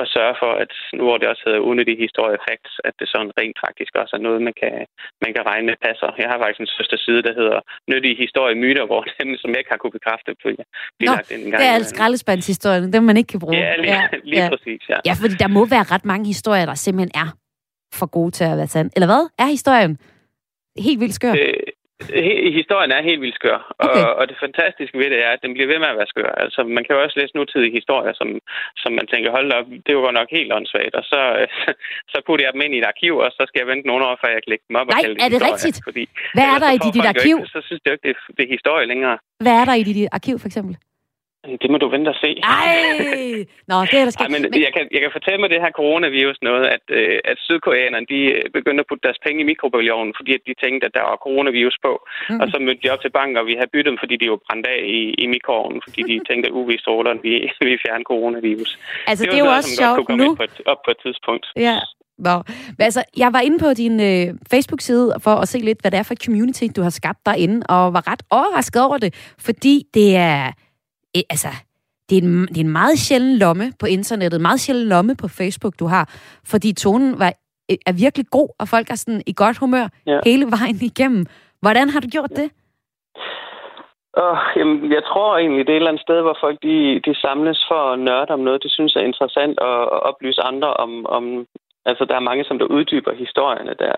og sørge for, at nu hvor det også hedder unødige historiefacts, at det sådan rent faktisk også er noget, man kan regne med passer. Jeg har faktisk en søsterside, der hedder nyttige historiemyter, hvor dem, som jeg ikke har kunne bekræfte, bliver lagt ind en gang. Det er altså skraldespandshistorien, dem man ikke kan bruge. Ja, lige præcis, ja. Ja, fordi der må være ret mange historier, der simpelthen er for gode til at være sand. Eller hvad? Er historien helt vildt skør? Historien er helt vildt skør. Okay. Og det fantastiske ved det er, at den bliver ved med at være skør. Altså, man kan jo også læse nutidige historier, som man tænker, hold op, det var nok helt åndssvagt. Og så putter jeg dem ind i et arkiv, og så skal jeg vente nogle år, før jeg kan lægge dem op. Nej, og kalde det er det historier, rigtigt? Fordi, hvad er der i dit arkiv? Så synes jeg ikke, det er historie længere. Hvad er der i dit arkiv, for eksempel? Det må du vente og se. Ej! Nå, det er der sket. Men jeg kan fortælle med det her coronavirus noget, at sydkoreanerne, de begyndte at putte deres penge i mikrobølgeovnen, fordi at de tænkte, at der var coronavirus på. Og så mødte de op til banken, og vi havde byttet dem, fordi de jo brændte af i mikroovnen, fordi de tænkte, at UV-strålerne ville fjerne coronavirus. Altså, det er jo også sjovt nu. Det var noget, som godt kunne komme op på et tidspunkt. Ja. Nå. Altså, jeg var inde på din Facebook-side for at se lidt, hvad det er for et community, du har skabt derinde, og var ret overrasket over det, fordi det er... Altså, det er en meget sjælden lomme på internettet, meget sjælden lomme på Facebook, du har, fordi tonen er virkelig god, og folk er sådan i godt humør hele vejen igennem. Hvordan har du gjort det? Jamen, jeg tror egentlig, det er et eller andet sted, hvor folk de samles for at nørde om noget, de synes er interessant, og oplyse andre om altså, der er mange, som der uddyber historierne der,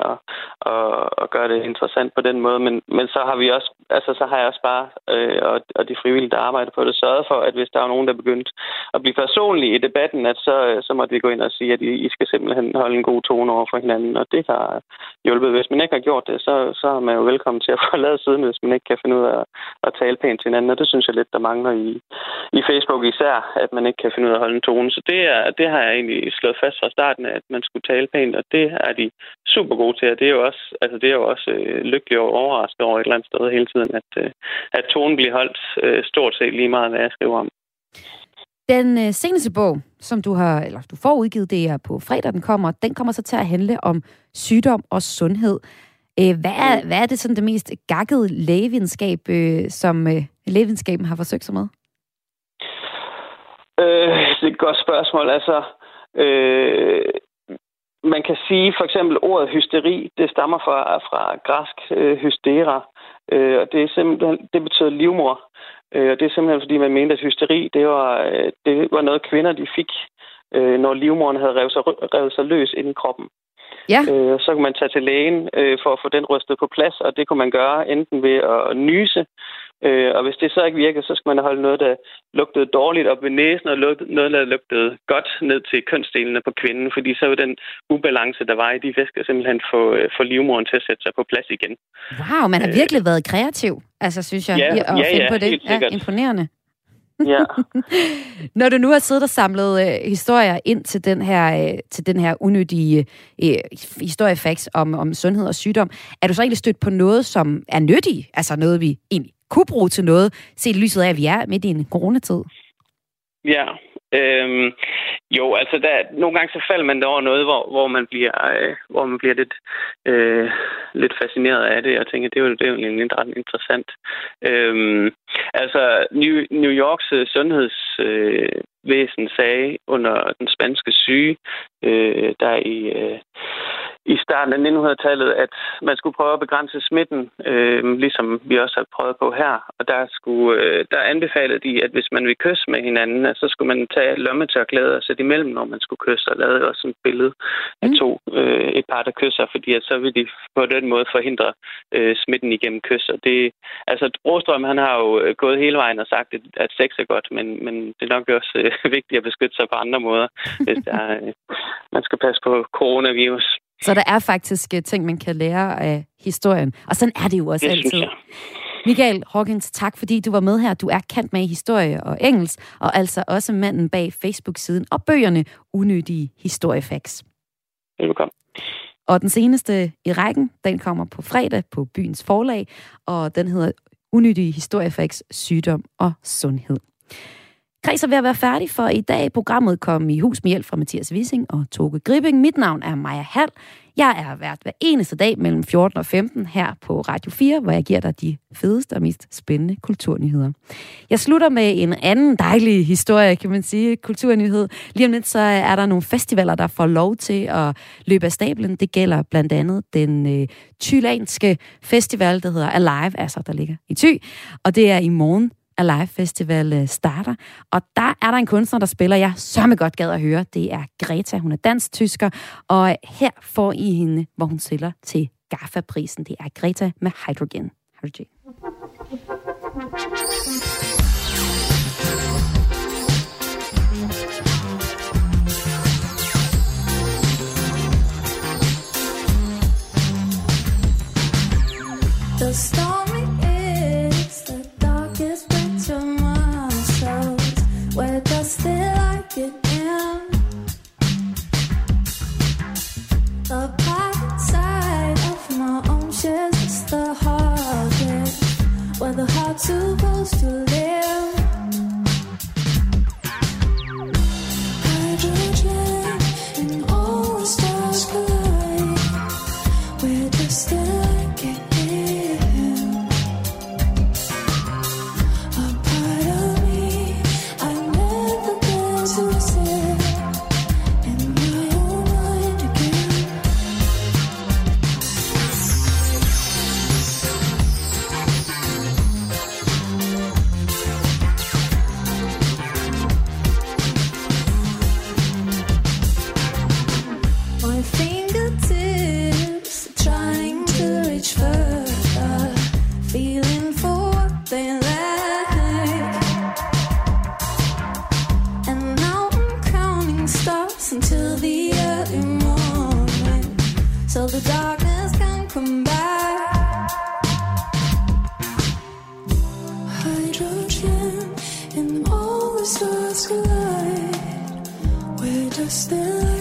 og gør det interessant på den måde. Men så har vi også, altså, så har jeg også bare, og de frivillige, der arbejder på det, sørget for, at hvis der er nogen, der begyndte at blive personlige i debatten, at så måtte vi gå ind og sige, at I skal simpelthen holde en god tone over for hinanden, og det har hjulpet. Hvis man ikke har gjort det, så er man jo velkommen til at forlade siden, hvis man ikke kan finde ud af at tale pænt til hinanden, og det synes jeg lidt, der mangler i Facebook især, at man ikke kan finde ud af at holde en tone. Så det har jeg egentlig slået fast fra starten, at man skulle tale pænt, og det er de super gode til, og det er jo også, altså det er jo også lykkelig og overrasket over et eller andet sted hele tiden, at tonen bliver holdt stort set lige meget, hvad jeg skriver om. Den seneste bog, som du får udgivet, det er på fredag, den kommer så til at handle om sygdom og sundhed. Hvad er det sådan det mest gakkede lægevidenskab, som lægevidenskaben har forsøgt sig med? Det er et godt spørgsmål. Altså, man kan sige for eksempel ordet hysteri, det stammer fra græsk hystera, og det betyder livmor. Og det er simpelthen, fordi man mente, at hysteri, det var noget, kvinder de fik, når livmoren havde revet sig løs inden kroppen. Ja. Så kunne man tage til lægen for at få den rystet på plads, og det kunne man gøre enten ved at nyse, og hvis det så ikke virkede, så skulle man holde noget, der lugtede dårligt op ved næsen, og noget, der lugtede godt ned til kønsdelene på kvinden, fordi så vil den ubalance, der var i de væsker, simpelthen få livmoren til at sætte sig på plads igen. Wow, man har virkelig været kreativ, altså synes jeg, at finde på det. Ja, imponerende. Ja. Når du nu har siddet og samlet historier ind til den her unødige historiefacts om sundhed og sygdom, er du så egentlig stødt på noget, som er nyttig? Altså noget, vi egentlig kunne bruge til noget, set lyset af, at vi er midt i en coronatid? Ja. Jo, altså nogle gange så falder man der over noget, hvor man bliver lidt fascineret af det, og tænker, det er jo egentlig ret interessant. Altså, New Yorks sundhedsvæsen sagde under den spanske syge, der i starten af 1900-tallet, at man skulle prøve at begrænse smitten, ligesom vi også har prøvet på her. Og der anbefalede de, at hvis man vil kysse med hinanden, så skulle man tage lommetørklæder og sætte imellem, når man skulle kysse, og lavede også et billede af et par, der kysser, fordi at så vil de på den måde forhindre smitten igennem kys. Og Brostrøm, han har jo gået hele vejen og sagt, at sex er godt, men det er nok også vigtigt at beskytte sig på andre måder, hvis man skal passe på coronavirus. Så der er faktisk ting, man kan lære af historien. Og sådan er det jo også altid. Michael Hawkins, tak fordi du var med her. Du er kendt med historie og engelsk, og altså også manden bag Facebook-siden og bøgerne Unødige historiefacts. Velkommen. Og den seneste i rækken, den kommer på fredag på Byens Forlag, og den hedder Unødige historiefacts, sygdom og sundhed. Kreds er ved at være færdig for i dag. Programmet kom i hus med hjælp fra Mathias Wissing og Toke Gripping. Mit navn er Maja Hall. Jeg er vært hver eneste dag mellem 14 og 15 her på Radio 4, hvor jeg giver dig de fedeste og mest spændende kulturnyheder. Jeg slutter med en anden dejlig historie, kan man sige, kulturnyhed. Lige om lidt så er der nogle festivaler, der får lov til at løbe af stablen. Det gælder blandt andet den thylandske festival, der hedder Alive, altså der ligger i Thy. Og det er i morgen. Alive Festival starter, og der er der en kunstner, der spiller, jeg sørme godt gad at høre. Det er Greta, hun er dansk-tysker, og her får I hende, hvor hun sælger til Gaffa-prisen. Det er Greta med Hydrogen. Hydrogen. The story is the darkest where just feel like it am. The private side of my own shares is the hardest, where the heart's supposed to live. Hydrogen and all the stars collide, where just feel like it am. Hydrogen and all the stars collide. We're just there.